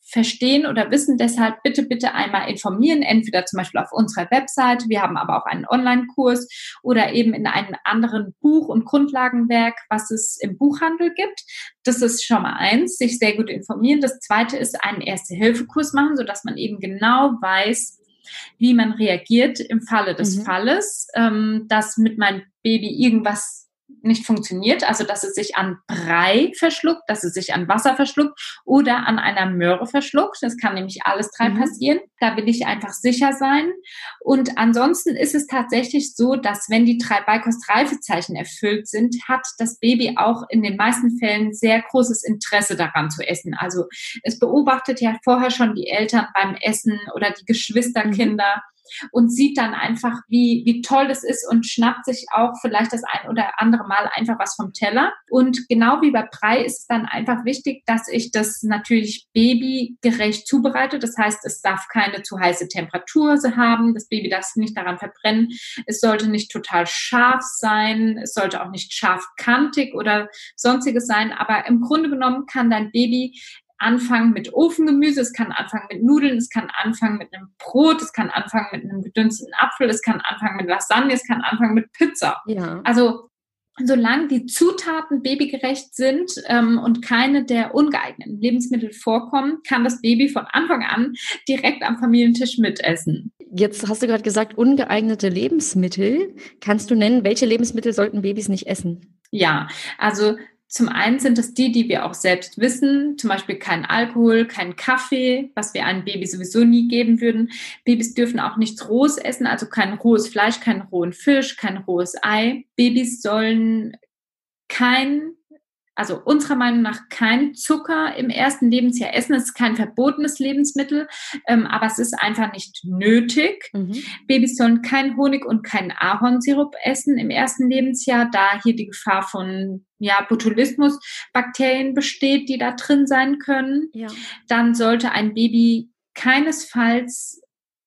verstehen oder wissen, deshalb bitte einmal informieren, entweder zum Beispiel auf unserer Website, wir haben aber auch einen Online-Kurs oder eben in einem anderen Buch- und Grundlagenwerk, was es im Buchhandel gibt. Das ist schon mal eins, sich sehr gut informieren. Das zweite ist einen Erste-Hilfe-Kurs machen, sodass man eben genau weiß, wie man reagiert im Falle des Falles, dass mit meinem Baby irgendwas nicht funktioniert, also dass es sich an Brei verschluckt, dass es sich an Wasser verschluckt oder an einer Möhre verschluckt. Das kann nämlich alles drei passieren. Da will ich einfach sicher sein. Und ansonsten ist es tatsächlich so, dass wenn die 3 Beikost-Reifezeichen erfüllt sind, hat das Baby auch in den meisten Fällen sehr großes Interesse daran zu essen. Also es beobachtet ja vorher schon die Eltern beim Essen oder die Geschwisterkinder und sieht dann einfach, wie toll das ist und schnappt sich auch vielleicht das ein oder andere Mal einfach was vom Teller. Und genau wie bei Brei ist es dann einfach wichtig, dass ich das natürlich babygerecht zubereite. Das heißt, es darf keine zu heiße Temperatur haben, das Baby darf nicht daran verbrennen, es sollte nicht total scharf sein, es sollte auch nicht scharfkantig oder sonstiges sein. Aber im Grunde genommen kann dein Baby anfangen mit Ofengemüse, es kann anfangen mit Nudeln, es kann anfangen mit einem Brot, es kann anfangen mit einem gedünsteten Apfel, es kann anfangen mit Lasagne, es kann anfangen mit Pizza. Ja. Also solange die Zutaten babygerecht sind und keine der ungeeigneten Lebensmittel vorkommen, kann das Baby von Anfang an direkt am Familientisch mitessen. Jetzt hast du gerade gesagt, ungeeignete Lebensmittel. Kannst du nennen, welche Lebensmittel sollten Babys nicht essen? Ja, also zum einen sind es die wir auch selbst wissen, zum Beispiel kein Alkohol, kein Kaffee, was wir einem Baby sowieso nie geben würden. Babys dürfen auch nichts Rohes essen, also kein rohes Fleisch, keinen rohen Fisch, kein rohes Ei. Babys sollen unserer Meinung nach kein Zucker im ersten Lebensjahr essen. Es ist kein verbotenes Lebensmittel, aber es ist einfach nicht nötig. Babys sollen kein Honig und kein Ahornsirup essen im ersten Lebensjahr, da hier die Gefahr von Botulismus-Bakterien besteht, die da drin sein können. Ja. Dann sollte ein Baby keinesfalls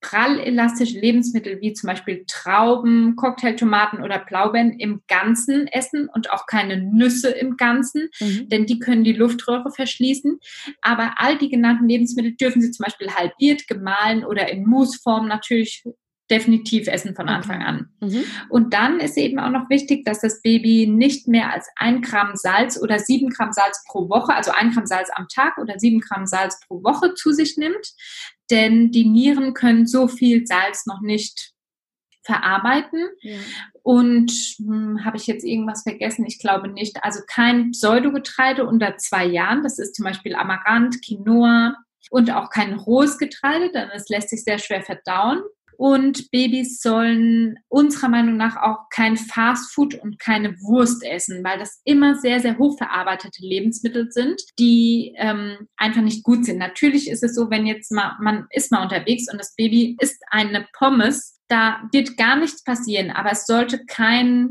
prallelastische Lebensmittel wie zum Beispiel Trauben, Cocktailtomaten oder Blaubeeren im Ganzen essen und auch keine Nüsse im Ganzen, denn die können die Luftröhre verschließen. Aber all die genannten Lebensmittel dürfen sie zum Beispiel halbiert, gemahlen oder in Mousse-Form natürlich definitiv essen von Anfang an. Und dann ist eben auch noch wichtig, dass das Baby nicht mehr als 1 Gramm Salz oder 7 Gramm Salz pro Woche, also 1 Gramm Salz am Tag oder 7 Gramm Salz pro Woche zu sich nimmt, denn die Nieren können so viel Salz noch nicht verarbeiten. Ja. Und habe ich jetzt irgendwas vergessen? Ich glaube nicht. Also kein Pseudogetreide unter 2 Jahren, das ist zum Beispiel Amaranth, Quinoa und auch kein rohes Getreide, denn es lässt sich sehr schwer verdauen. Und Babys sollen unserer Meinung nach auch kein Fastfood und keine Wurst essen, weil das immer sehr, sehr hochverarbeitete Lebensmittel sind, die einfach nicht gut sind. Natürlich ist es so, wenn jetzt man unterwegs und das Baby isst eine Pommes, da wird gar nichts passieren, aber es sollte kein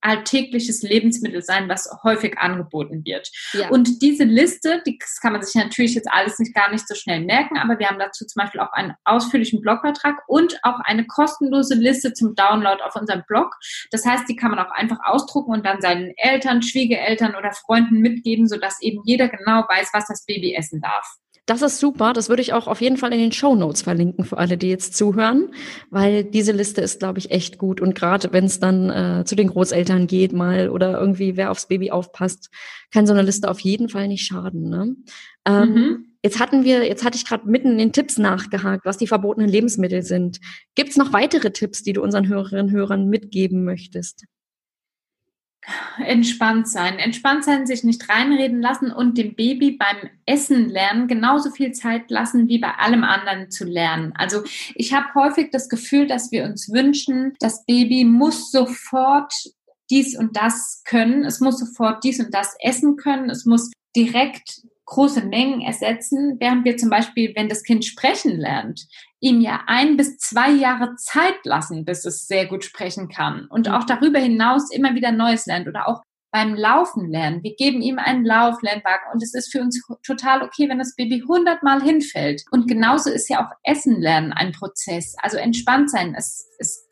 alltägliches Lebensmittel sein, was häufig angeboten wird. Ja. Und diese Liste, das kann man sich natürlich jetzt alles gar nicht so schnell merken, aber wir haben dazu zum Beispiel auch einen ausführlichen Blogbeitrag und auch eine kostenlose Liste zum Download auf unserem Blog. Das heißt, die kann man auch einfach ausdrucken und dann seinen Eltern, Schwiegereltern oder Freunden mitgeben, sodass eben jeder genau weiß, was das Baby essen darf. Das ist super, das würde ich auch auf jeden Fall in den Shownotes verlinken für alle, die jetzt zuhören, weil diese Liste ist, glaube ich, echt gut. Und gerade wenn es dann zu den Großeltern geht mal oder irgendwie wer aufs Baby aufpasst, kann so eine Liste auf jeden Fall nicht schaden. Ne? Jetzt hatte ich gerade mitten in den Tipps nachgehakt, was die verbotenen Lebensmittel sind. Gibt es noch weitere Tipps, die du unseren Hörerinnen und Hörern mitgeben möchtest? Entspannt sein, sich nicht reinreden lassen und dem Baby beim Essen lernen genauso viel Zeit lassen, wie bei allem anderen zu lernen. Also ich habe häufig das Gefühl, dass wir uns wünschen, das Baby muss sofort dies und das können, es muss sofort dies und das essen können, es muss direkt große Mengen ersetzen, während wir zum Beispiel, wenn das Kind sprechen lernt, ihm ja 1 bis 2 Jahre Zeit lassen, bis es sehr gut sprechen kann und auch darüber hinaus immer wieder Neues lernt oder auch beim Laufen lernen. Wir geben ihm einen Lauflernwagen und es ist für uns total okay, wenn das Baby 100-mal hinfällt. Und genauso ist ja auch Essen lernen ein Prozess. Also entspannt sein.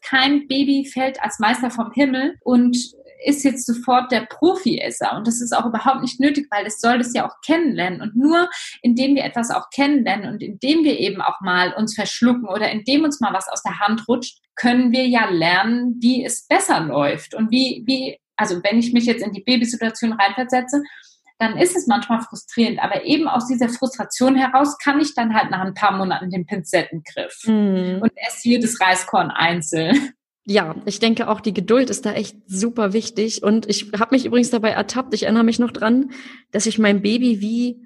Kein Baby fällt als Meister vom Himmel und ist jetzt sofort der Profiesser. Und das ist auch überhaupt nicht nötig, weil es soll das ja auch kennenlernen. Und nur indem wir etwas auch kennenlernen und indem wir eben auch mal uns verschlucken oder indem uns mal was aus der Hand rutscht, können wir ja lernen, wie es besser läuft und also wenn ich mich jetzt in die Babysituation reinversetze, dann ist es manchmal frustrierend. Aber eben aus dieser Frustration heraus kann ich dann halt nach ein paar Monaten den Pinzettengriff und esse jedes Reiskorn einzeln. Ja, ich denke auch, die Geduld ist da echt super wichtig. Und ich habe mich übrigens dabei ertappt, ich erinnere mich noch dran, dass ich mein Baby wie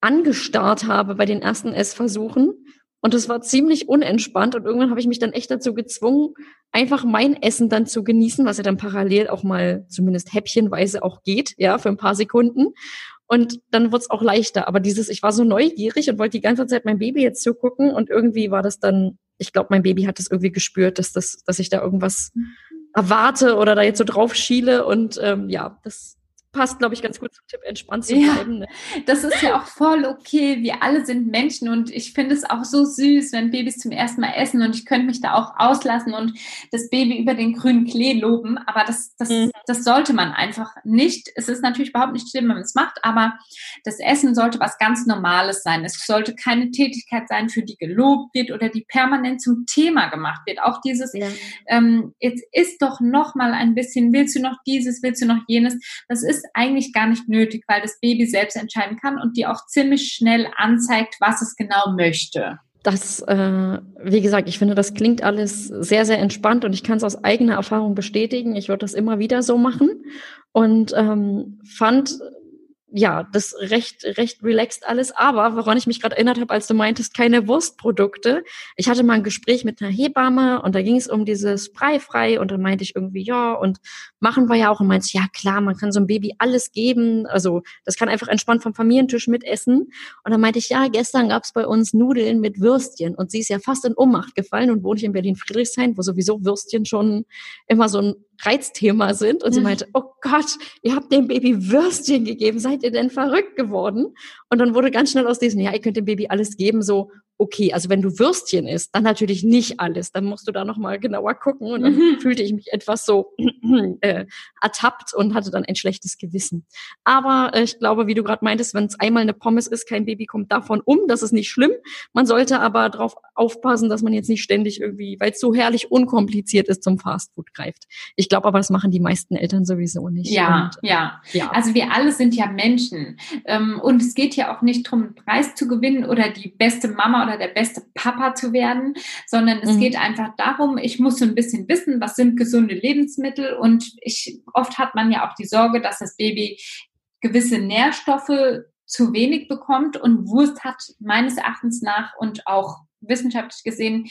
angestarrt habe bei den ersten Essversuchen. Und das war ziemlich unentspannt und irgendwann habe ich mich dann echt dazu gezwungen, einfach mein Essen dann zu genießen, was ja dann parallel auch mal zumindest häppchenweise auch geht, ja, für ein paar Sekunden. Und dann wurde es auch leichter. Aber ich war so neugierig und wollte die ganze Zeit mein Baby jetzt zugucken und irgendwie war das dann, ich glaube, mein Baby hat das irgendwie gespürt, dass ich da irgendwas erwarte oder da jetzt so drauf schiele und das passt, glaube ich, ganz gut zum Tipp, entspannt zu bleiben. Ne? Das ist ja auch voll okay. Wir alle sind Menschen und ich finde es auch so süß, wenn Babys zum ersten Mal essen und ich könnte mich da auch auslassen und das Baby über den grünen Klee loben, aber das sollte man einfach nicht. Es ist natürlich überhaupt nicht schlimm, wenn man es macht, aber das Essen sollte was ganz Normales sein. Es sollte keine Tätigkeit sein, für die gelobt wird oder die permanent zum Thema gemacht wird. Auch dieses, jetzt isst doch noch mal ein bisschen, willst du noch dieses, willst du noch jenes? Das ist eigentlich gar nicht nötig, weil das Baby selbst entscheiden kann und die auch ziemlich schnell anzeigt, was es genau möchte. Wie gesagt, ich finde, das klingt alles sehr, sehr entspannt und ich kann es aus eigener Erfahrung bestätigen. Ich würde das immer wieder so machen und fand das recht relaxed alles. Aber woran ich mich gerade erinnert habe, als du meintest, keine Wurstprodukte. Ich hatte mal ein Gespräch mit einer Hebamme und da ging es um dieses Breifrei und dann meinte ich irgendwie, und machen wir ja auch. Und meinte, ja klar, man kann so einem Baby alles geben. Also das kann einfach entspannt vom Familientisch mitessen. Und dann meinte ich, gestern gab es bei uns Nudeln mit Würstchen. Und sie ist ja fast in Ohnmacht gefallen und wohne ich in Berlin-Friedrichshain, wo sowieso Würstchen schon immer so ein Reizthema sind. Und sie meinte, oh Gott, ihr habt dem Baby Würstchen gegeben. Seid ihr denn verrückt geworden? Und dann wurde ganz schnell aus diesem, ihr könnt dem Baby alles geben, so, okay, also wenn du Würstchen isst, dann natürlich nicht alles. Dann musst du da nochmal genauer gucken. Und dann fühlte ich mich etwas so ertappt und hatte dann ein schlechtes Gewissen. Aber ich glaube, wie du gerade meintest, wenn es einmal eine Pommes ist, kein Baby kommt davon um. Das ist nicht schlimm. Man sollte aber darauf aufpassen, dass man jetzt nicht ständig irgendwie, weil es so herrlich unkompliziert ist, zum Fastfood greift. Ich glaube aber, das machen die meisten Eltern sowieso nicht. Ja. Also wir alle sind ja Menschen. Und es geht ja auch nicht darum, einen Preis zu gewinnen oder die beste Mama oder der beste Papa zu werden, sondern es geht einfach darum, ich muss so ein bisschen wissen, was sind gesunde Lebensmittel und oft hat man ja auch die Sorge, dass das Baby gewisse Nährstoffe zu wenig bekommt und Wurst hat meines Erachtens nach und auch wissenschaftlich gesehen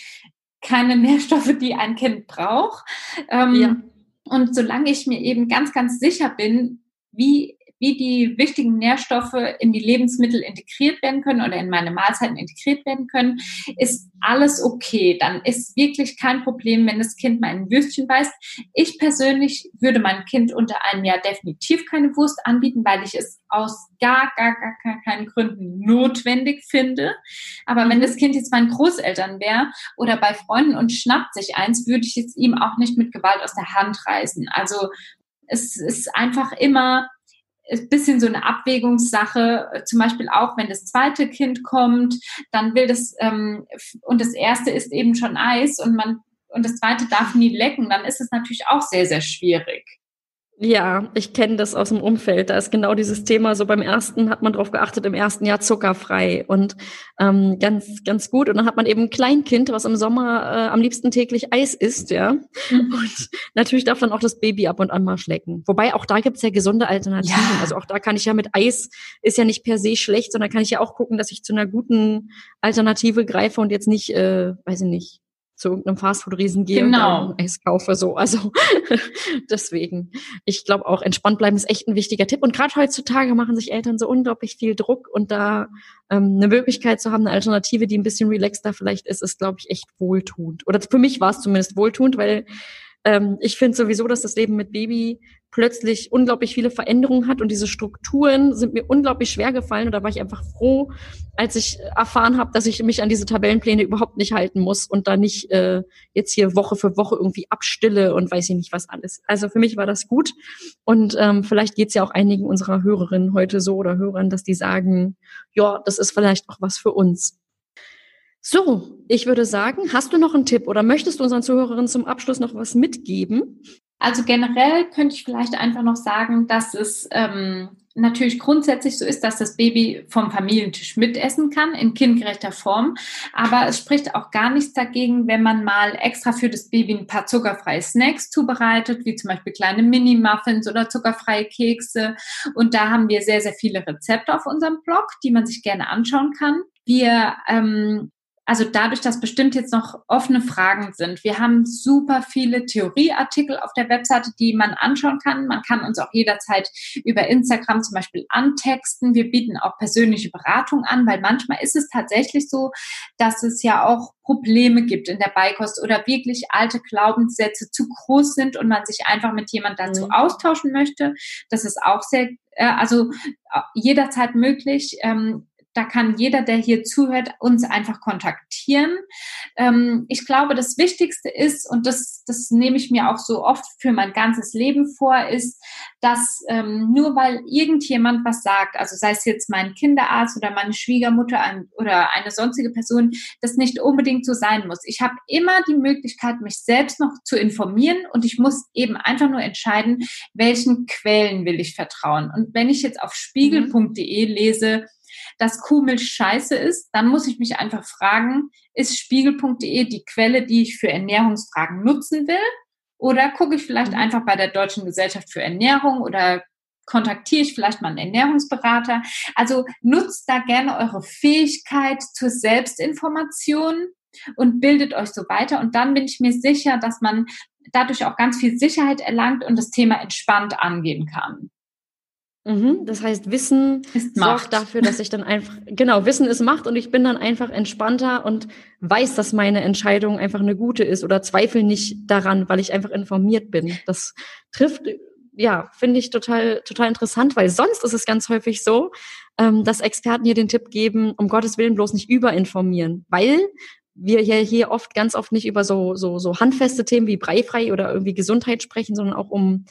keine Nährstoffe, die ein Kind braucht. Und solange ich mir eben ganz, ganz sicher bin, wie die wichtigen Nährstoffe in die Lebensmittel integriert werden können oder in meine Mahlzeiten integriert werden können, ist alles okay. Dann ist wirklich kein Problem, wenn das Kind mal ein Würstchen beißt. Ich persönlich würde meinem Kind unter einem Jahr definitiv keine Wurst anbieten, weil ich es aus gar keinen Gründen notwendig finde. Aber wenn das Kind jetzt meinen Großeltern wäre oder bei Freunden und schnappt sich eins, würde ich jetzt ihm auch nicht mit Gewalt aus der Hand reißen. Also es ist einfach immer ein bisschen so eine Abwägungssache, zum Beispiel auch, wenn das zweite Kind kommt, dann will das, und das erste ist eben schon Eis und das zweite darf nie lecken, dann ist es natürlich auch sehr, sehr schwierig. Ja, ich kenne das aus dem Umfeld. Da ist genau dieses Thema, so beim ersten hat man drauf geachtet, im ersten Jahr zuckerfrei und ganz gut. Und dann hat man eben ein Kleinkind, was im Sommer am liebsten täglich Eis isst, ja. Und natürlich darf dann auch das Baby ab und an mal schlecken. Wobei auch da gibt's ja gesunde Alternativen. Ja. Also auch da kann ich ja mit Eis, ist ja nicht per se schlecht, sondern kann ich ja auch gucken, dass ich zu einer guten Alternative greife und jetzt nicht, weiß ich nicht, zu irgendeinem Fastfood-Riesen gehe und dann Eis kaufe. So. Also deswegen, ich glaube auch, entspannt bleiben ist echt ein wichtiger Tipp. Und gerade heutzutage machen sich Eltern so unglaublich viel Druck, und da eine Möglichkeit zu haben, eine Alternative, die ein bisschen relaxter vielleicht ist, ist, glaube ich, echt wohltuend. Oder für mich war es zumindest wohltuend, weil ich finde sowieso, dass das Leben mit Baby plötzlich unglaublich viele Veränderungen hat, und diese Strukturen sind mir unglaublich schwer gefallen, und da war ich einfach froh, als ich erfahren habe, dass ich mich an diese Tabellenpläne überhaupt nicht halten muss und da nicht jetzt hier Woche für Woche irgendwie abstille und weiß ich nicht was alles. Also für mich war das gut, und vielleicht geht's ja auch einigen unserer Hörerinnen heute so oder Hörern, dass die sagen, ja, das ist vielleicht auch was für uns. So, ich würde sagen, hast du noch einen Tipp oder möchtest du unseren Zuhörerinnen zum Abschluss noch was mitgeben? Also generell könnte ich vielleicht einfach noch sagen, dass es natürlich grundsätzlich so ist, dass das Baby vom Familientisch mitessen kann, in kindgerechter Form. Aber es spricht auch gar nichts dagegen, wenn man mal extra für das Baby ein paar zuckerfreie Snacks zubereitet, wie zum Beispiel kleine Mini-Muffins oder zuckerfreie Kekse. Und da haben wir sehr, sehr viele Rezepte auf unserem Blog, die man sich gerne anschauen kann. Also dadurch, dass bestimmt jetzt noch offene Fragen sind. Wir haben super viele Theorieartikel auf der Webseite, die man anschauen kann. Man kann uns auch jederzeit über Instagram zum Beispiel antexten. Wir bieten auch persönliche Beratung an, weil manchmal ist es tatsächlich so, dass es ja auch Probleme gibt in der Beikost oder wirklich alte Glaubenssätze zu groß sind und man sich einfach mit jemand dazu austauschen möchte. Das ist auch sehr, also jederzeit möglich. Da kann jeder, der hier zuhört, uns einfach kontaktieren. Ich glaube, das Wichtigste ist, und das nehme ich mir auch so oft für mein ganzes Leben vor, ist, dass nur weil irgendjemand was sagt, also sei es jetzt mein Kinderarzt oder meine Schwiegermutter oder eine sonstige Person, das nicht unbedingt so sein muss. Ich habe immer die Möglichkeit, mich selbst noch zu informieren, und ich muss eben einfach nur entscheiden, welchen Quellen will ich vertrauen. Und wenn ich jetzt auf spiegel.de lese, dass Kuhmilch scheiße ist, dann muss ich mich einfach fragen, ist spiegel.de die Quelle, die ich für Ernährungsfragen nutzen will? Oder gucke ich vielleicht einfach bei der Deutschen Gesellschaft für Ernährung oder kontaktiere ich vielleicht mal einen Ernährungsberater? Also nutzt da gerne eure Fähigkeit zur Selbstinformation und bildet euch so weiter. Und dann bin ich mir sicher, dass man dadurch auch ganz viel Sicherheit erlangt und das Thema entspannt angehen kann. Das heißt, Wissen sorgt dafür, dass ich dann einfach, Wissen ist Macht, und ich bin dann einfach entspannter und weiß, dass meine Entscheidung einfach eine gute ist oder zweifle nicht daran, weil ich einfach informiert bin. Das trifft, ja, finde ich total interessant, weil sonst ist es ganz häufig so, dass Experten hier den Tipp geben, um Gottes Willen bloß nicht überinformieren, weil wir ja hier ganz oft nicht über so handfeste Themen wie Breifrei oder irgendwie Gesundheit sprechen, sondern auch um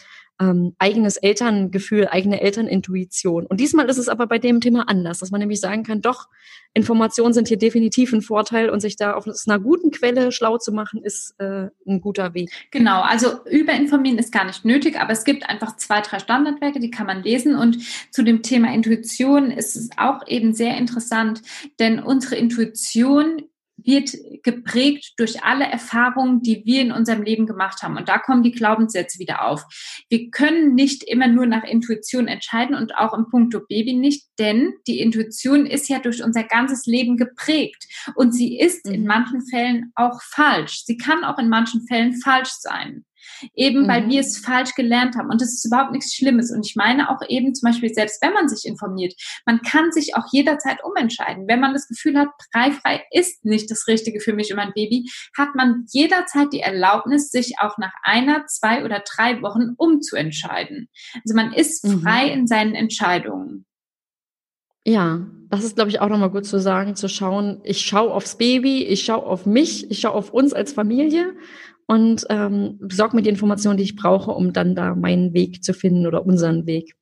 eigenes Elterngefühl, eigene Elternintuition. Und diesmal ist es aber bei dem Thema anders, dass man nämlich sagen kann, doch, Informationen sind hier definitiv ein Vorteil, und sich da auf einer guten Quelle schlau zu machen, ist ein guter Weg. Genau, also überinformieren ist gar nicht nötig, aber es gibt einfach 2, 3 Standardwerke, die kann man lesen. Und zu dem Thema Intuition ist es auch eben sehr interessant, denn unsere Intuition wird geprägt durch alle Erfahrungen, die wir in unserem Leben gemacht haben. Und da kommen die Glaubenssätze wieder auf. Wir können nicht immer nur nach Intuition entscheiden, und auch im Punkto Baby nicht, denn die Intuition ist ja durch unser ganzes Leben geprägt. Und sie ist in manchen Fällen auch falsch. Sie kann auch in manchen Fällen falsch sein. Eben, weil wir es falsch gelernt haben. Und das ist überhaupt nichts Schlimmes. Und ich meine auch eben zum Beispiel, selbst wenn man sich informiert, man kann sich auch jederzeit umentscheiden. Wenn man das Gefühl hat, Breifrei ist nicht das Richtige für mich und mein Baby, hat man jederzeit die Erlaubnis, sich auch nach 1, 2 oder 3 Wochen umzuentscheiden. Also man ist frei in seinen Entscheidungen. Ja, das ist, glaube ich, auch nochmal gut zu sagen, zu schauen, ich schaue aufs Baby, ich schaue auf mich, ich schaue auf uns als Familie und besorge mir die Informationen, die ich brauche, um dann da meinen Weg zu finden oder unseren Weg.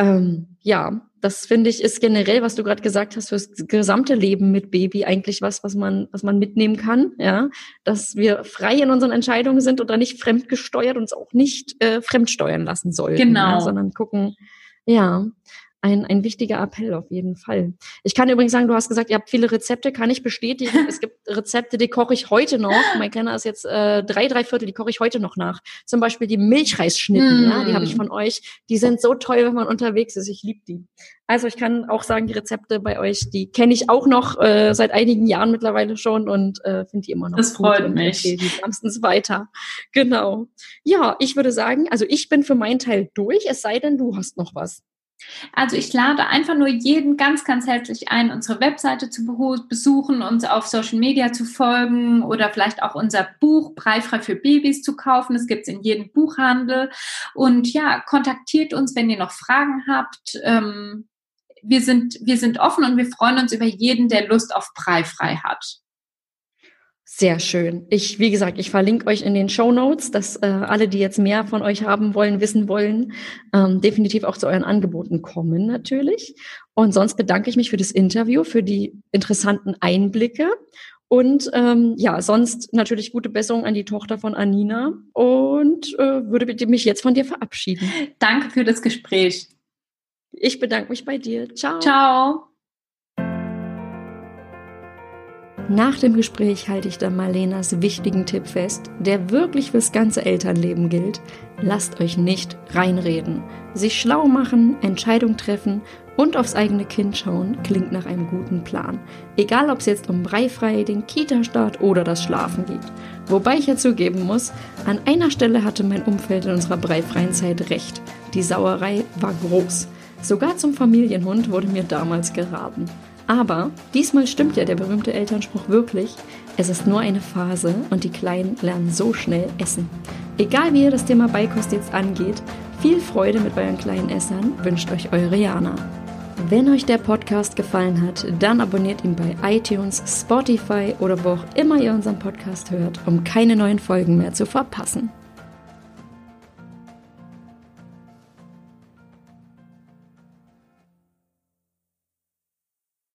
Ja, das finde ich ist generell, was du gerade gesagt hast, fürs gesamte Leben mit Baby eigentlich was man mitnehmen kann, ja, dass wir frei in unseren Entscheidungen sind und da nicht fremdgesteuert, uns auch nicht fremdsteuern lassen sollten, sondern gucken, ja. ein wichtiger Appell auf jeden Fall. Ich kann übrigens sagen, du hast gesagt, ihr habt viele Rezepte, kann ich bestätigen. Es gibt Rezepte, die koche ich heute noch. Mein Kleiner ist jetzt 3 Viertel, die koche ich heute noch nach. Zum Beispiel die Milchreisschnitten, ja, die habe ich von euch. Die sind so toll, wenn man unterwegs ist. Ich liebe die. Also ich kann auch sagen, die Rezepte bei euch, die kenne ich auch noch seit einigen Jahren mittlerweile schon und finde die immer noch das gut. Das freut mich. Okay, die samstens weiter. Genau. Ja, ich würde sagen, also ich bin für meinen Teil durch, es sei denn, du hast noch was. Also ich lade einfach nur jeden ganz, ganz herzlich ein, unsere Webseite zu besuchen, uns auf Social Media zu folgen oder vielleicht auch unser Buch Breifrei für Babys zu kaufen. Das gibt es in jedem Buchhandel. Und ja, kontaktiert uns, wenn ihr noch Fragen habt. Wir sind offen und wir freuen uns über jeden, der Lust auf Breifrei hat. Sehr schön. Wie gesagt, ich verlinke euch in den Shownotes, dass alle, die jetzt mehr von euch haben wollen, wissen wollen, definitiv auch zu euren Angeboten kommen natürlich. Und sonst bedanke ich mich für das Interview, für die interessanten Einblicke und ja, sonst natürlich gute Besserung an die Tochter von Anina und würde mich jetzt von dir verabschieden. Danke für das Gespräch. Ich bedanke mich bei dir. Ciao. Ciao. Nach dem Gespräch halte ich dann mal Lenas wichtigen Tipp fest, der wirklich fürs ganze Elternleben gilt. Lasst euch nicht reinreden. Sich schlau machen, Entscheidungen treffen und aufs eigene Kind schauen, klingt nach einem guten Plan. Egal, ob es jetzt um Breifrei, den Kita-Start oder das Schlafen geht. Wobei ich ja zugeben muss, an einer Stelle hatte mein Umfeld in unserer breifreien Zeit recht. Die Sauerei war groß. Sogar zum Familienhund wurde mir damals geraten. Aber diesmal stimmt ja der berühmte Elternspruch wirklich, es ist nur eine Phase und die Kleinen lernen so schnell essen. Egal wie ihr das Thema Beikost jetzt angeht, viel Freude mit euren kleinen Essern wünscht euch eure Jana. Wenn euch der Podcast gefallen hat, dann abonniert ihn bei iTunes, Spotify oder wo auch immer ihr unseren Podcast hört, um keine neuen Folgen mehr zu verpassen.